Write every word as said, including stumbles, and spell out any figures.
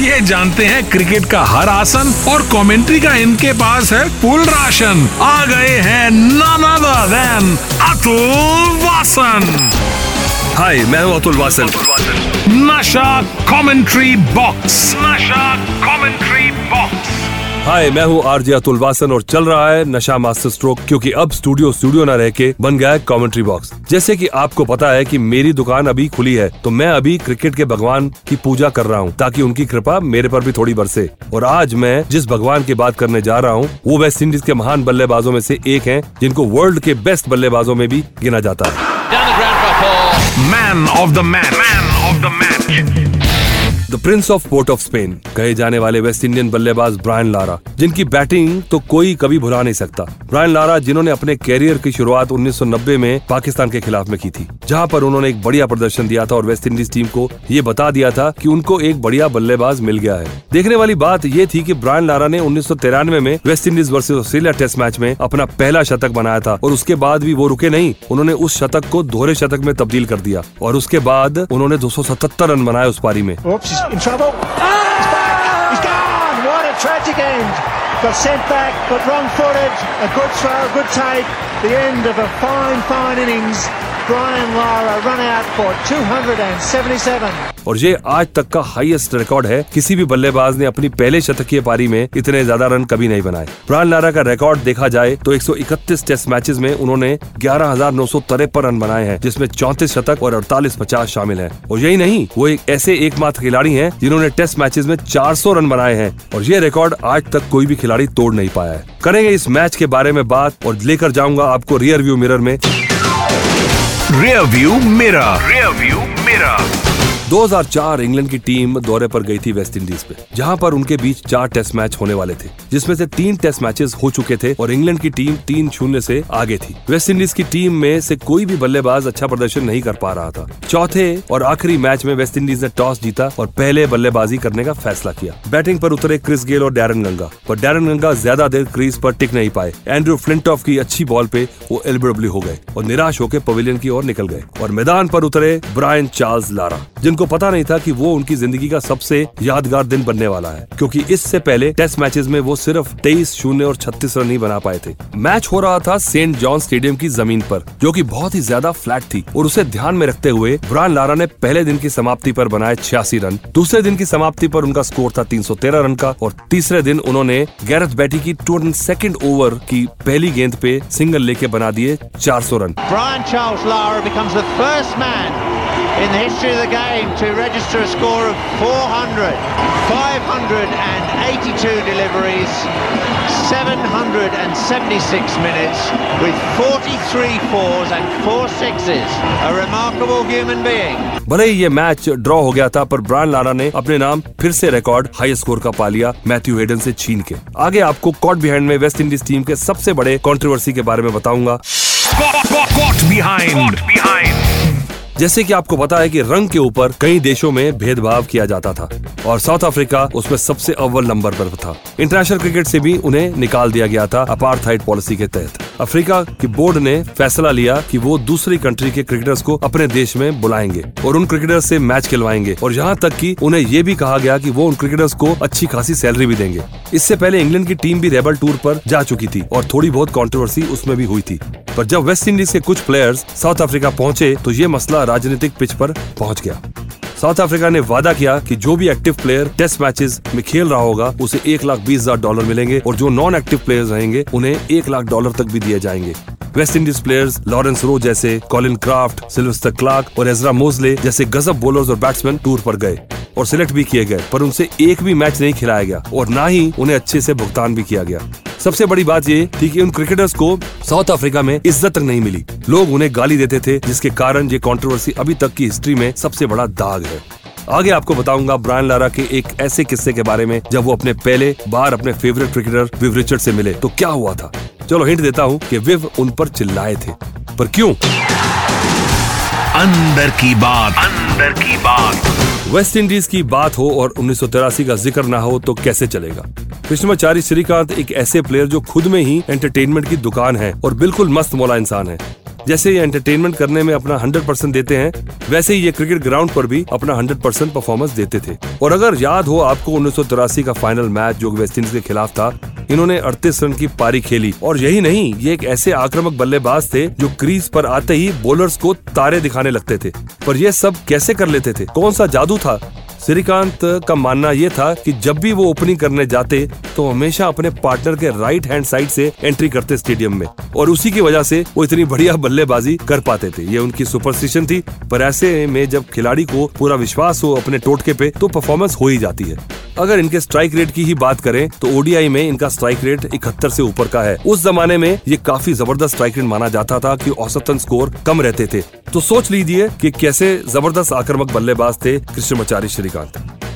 ये जानते हैं क्रिकेट का हर आसन और कमेंट्री का इनके पास है फुल राशन। आ गए हैं none other than Atul Vasan. हाय, मैं हूँ अतुल वासन। नशा कमेंट्री बॉक्स। नशा कमेंट्री बॉक्स। हाय, मैं हूँ आरजे अतुल वासन और चल रहा है नशा मास्टर स्ट्रोक, क्योंकि अब स्टूडियो स्टूडियो ना रह के बन गया है कमेंट्री बॉक्स। जैसे कि आपको पता है कि मेरी दुकान अभी खुली है, तो मैं अभी क्रिकेट के भगवान की पूजा कर रहा हूँ ताकि उनकी कृपा मेरे पर भी थोड़ी बरसे। और आज मैं जिस भगवान की बात करने जा रहा हूँ वो वेस्ट इंडीज के महान बल्लेबाजों में से एक है, जिनको वर्ल्ड के बेस्ट बल्लेबाजों में भी गिना जाता है। Man of the match, man of the match, the prince of port of Spain कहे जाने वाले वेस्ट इंडियन बल्लेबाज ब्रायन लारा, जिनकी बैटिंग तो कोई कभी भुला नहीं सकता। ब्रायन लारा जिन्होंने अपने कैरियर की शुरुआत उन्नीस सौ नब्बे में पाकिस्तान के खिलाफ में की थी, जहां पर उन्होंने एक बढ़िया प्रदर्शन दिया था और वेस्ट इंडीज टीम को ये बता दिया था कि उनको एक बढ़िया बल्लेबाज मिल गया है। देखने वाली बात ये थी कि ब्रायन लारा ने उन्नीस सौ तिरानवे में West Indies versus Australia test match में अपना पहला शतक बनाया था और उसके बाद भी वो रुके नहीं, उन्होंने उस शतक को दोहरे शतक में तब्दील कर दिया और उसके बाद उन्होंने दो सौ सतहत्तर रन बनाए उस पारी में। In trouble. Ah! He's back. He's gone. What a tragic end. Got sent back, but wrong-footed. A good throw, good take. The end of a fine, fine innings. Brian Lara run out for two hundred seventy-seven. और ये आज तक का highest record है, किसी भी बल्लेबाज ने अपनी पहले शतकीय पारी में इतने ज्यादा रन कभी नहीं बनाए। ब्रायन लारा का रिकॉर्ड देखा जाए तो एक सौ इकतीस टेस्ट मैचेस में उन्होंने ग्यारह हजार नौ सौ तिरपन रन बनाए हैं, जिसमें चौंतीस शतक और अड़तालीस पचास शामिल हैं। और यही नहीं, वो एक ऐसे एकमात्र खिलाड़ी हैं जिन्होंने टेस्ट मैचेस में चार सौ रन बनाए हैं और ये रिकॉर्ड आज तक कोई भी खिलाड़ी तोड़ नहीं पाया है। करेंगे इस मैच के बारे में बात और लेकर जाऊंगा आपको रियर व्यू मिरर में। Rear view mirror, rear view mirror. दो हज़ार चार इंग्लैंड की टीम दौरे पर गई थी वेस्ट इंडीज पे, जहां पर उनके बीच चार टेस्ट मैच होने वाले थे, जिसमें से तीन टेस्ट मैचेस हो चुके थे और इंग्लैंड की टीम तीन शून्य से आगे थी। वेस्ट इंडीज की टीम में से कोई भी बल्लेबाज अच्छा प्रदर्शन नहीं कर पा रहा था। चौथे और आखिरी मैच में वेस्ट इंडीज ने टॉस जीता और पहले बल्लेबाजी करने का फैसला किया। बैटिंग पर उतरे क्रिस गेल और डैरन गंगा, पर डैरन गंगा ज्यादा देर क्रीज पर टिक नहीं पाए। एंड्रू फ्लिंटॉफ की अच्छी बॉल पे वो एलबीडब्ल्यू हो गए और निराश होकर पवेलियन की ओर निकल गए। और मैदान पर उतरे ब्रायन चार्ल्स लारा, को पता नहीं था कि वो उनकी जिंदगी का सबसे यादगार दिन बनने वाला है, क्योंकि इससे पहले टेस्ट मैचेस में वो सिर्फ तेईस शून्य और छत्तीस रन ही बना पाए थे। मैच हो रहा था सेंट जॉन स्टेडियम की जमीन पर, जो कि बहुत ही ज्यादा फ्लैट थी और उसे ध्यान में रखते हुए ब्रायन लारा ने पहले दिन की समाप्ति पर बनाए छियासी रन, दूसरे दिन की समाप्ति पर उनका स्कोर था तीन सौ तेरह रन का और तीसरे दिन उन्होंने गैरेथ बैटी की टू सेकेंड ओवर की पहली गेंद पे सिंगल लेके बना दिए चार सौ run. In the history of the game to register a score of four hundred, five hundred eighty-two deliveries, seven hundred seventy-six minutes with forty-three fours and four sixes. A remarkable human being. भले ही ये match draw हो गया था, पर Brian Lara ने अपने नाम फिर से रिकॉर्ड हाई स्कोर का पा लिया मैथ्यू हेडन से छीन के। आगे आपको कॉट बिहाइंड में वेस्ट इंडीज टीम के सबसे बड़े कंट्रोवर्सी के बारे में बताऊंगा। Caught behind. जैसे कि आपको पता है कि रंग के ऊपर कई देशों में भेदभाव किया जाता था और साउथ अफ्रीका उसमें सबसे अव्वल नंबर पर था। इंटरनेशनल क्रिकेट से भी उन्हें निकाल दिया गया था अपार्थाइड पॉलिसी के तहत। अफ्रीका की बोर्ड ने फैसला लिया कि वो दूसरी कंट्री के क्रिकेटर्स को अपने देश में बुलाएंगे और उन क्रिकेटर्स से मैच खिलवाएंगे और यहाँ तक कि उन्हें ये भी कहा गया कि वो उन क्रिकेटर्स को अच्छी खासी सैलरी भी देंगे। इससे पहले इंग्लैंड की टीम भी रेबल टूर पर जा चुकी थी और थोड़ी बहुत कंट्रोवर्सी उसमें भी हुई थी, पर जब वेस्ट इंडीज के कुछ प्लेयर्स साउथ अफ्रीका पहुंचे तो ये मसला राजनीतिक पिच पर पहुंच गया। साउथ अफ्रीका ने वादा किया कि जो भी एक्टिव प्लेयर टेस्ट मैचेस में खेल रहा होगा उसे एक लाख बीस हजार डॉलर मिलेंगे और जो नॉन एक्टिव प्लेयर्स रहेंगे उन्हें एक लाख डॉलर तक भी दिए जाएंगे। West Indies players Lawrence Rowe जैसे, कॉलिन क्राफ्ट, सिल्वेस्टर क्लार्क और एजरा मोसले जैसे गजब बॉलर्स और बैट्समैन टूर पर गए और सिलेक्ट भी किए गए, पर उनसे एक भी मैच नहीं खिलाया गया और ना ही उन्हें अच्छे से भुगतान भी किया गया। सबसे बड़ी बात ये थी कि उन क्रिकेटर्स को साउथ अफ्रीका में इज्जत तक नहीं मिली, लोग उन्हें गाली देते थे, जिसके कारण ये कंट्रोवर्सी अभी तक की हिस्ट्री में सबसे बड़ा दाग है। आगे आपको बताऊंगा ब्रायन लारा के एक ऐसे किस्से के बारे में जब वो अपने पहले बार अपने फेवरेट क्रिकेटर विव रिचर्ड से मिले तो क्या हुआ था। चलो हिंट देता हूँ कि विव उन पर चिल्लाए थे, पर क्यों? अंदर की बात, अंदर की बात। वेस्ट इंडीज की बात हो और उन्नीस सौ तिरासी का जिक्र ना हो तो कैसे चलेगा। कृष्णमाचारी श्रीकांत एक ऐसे प्लेयर जो खुद में ही एंटरटेनमेंट की दुकान है और बिल्कुल मस्त मौला इंसान है। जैसे ये एंटरटेनमेंट करने में अपना हंड्रेड परसेंट देते हैं, वैसे ही ये क्रिकेट ग्राउंड पर भी अपना हंड्रेड परसेंट परफॉर्मेंस देते थे। और अगर याद हो आपको उन्नीस सौ तिरासी का फाइनल मैच जो वेस्टइंडीज के खिलाफ था, इन्होंने अड़तीस रन की पारी खेली। और यही नहीं, ये एक ऐसे आक्रामक बल्लेबाज थे जो क्रीज पर आते ही बॉलर्स को तारे दिखाने लगते थे। पर ये सब कैसे कर लेते थे, कौन सा जादू था? श्रीकांत का मानना ये था कि जब भी वो ओपनिंग करने जाते तो हमेशा अपने पार्टनर के राइट हैंड साइड से एंट्री करते स्टेडियम में, और उसी की वजह से वो इतनी बढ़िया बल्लेबाजी कर पाते थे। ये उनकी सुपरस्टिशन थी, पर ऐसे में जब खिलाड़ी को पूरा विश्वास हो अपने टोटके पे तो परफॉर्मेंस हो ही जाती है। अगर इनके स्ट्राइक रेट की ही बात करें तो ओडीआई में इनका स्ट्राइक रेट इकहत्तर से ऊपर का है। उस जमाने में ये काफी जबरदस्त स्ट्राइक रेट माना जाता था कि औसतन स्कोर कम रहते थे। तो सोच लीजिए कि कैसे जबरदस्त आक्रामक बल्लेबाज थे कृष्णमाचारी श्रीकांत।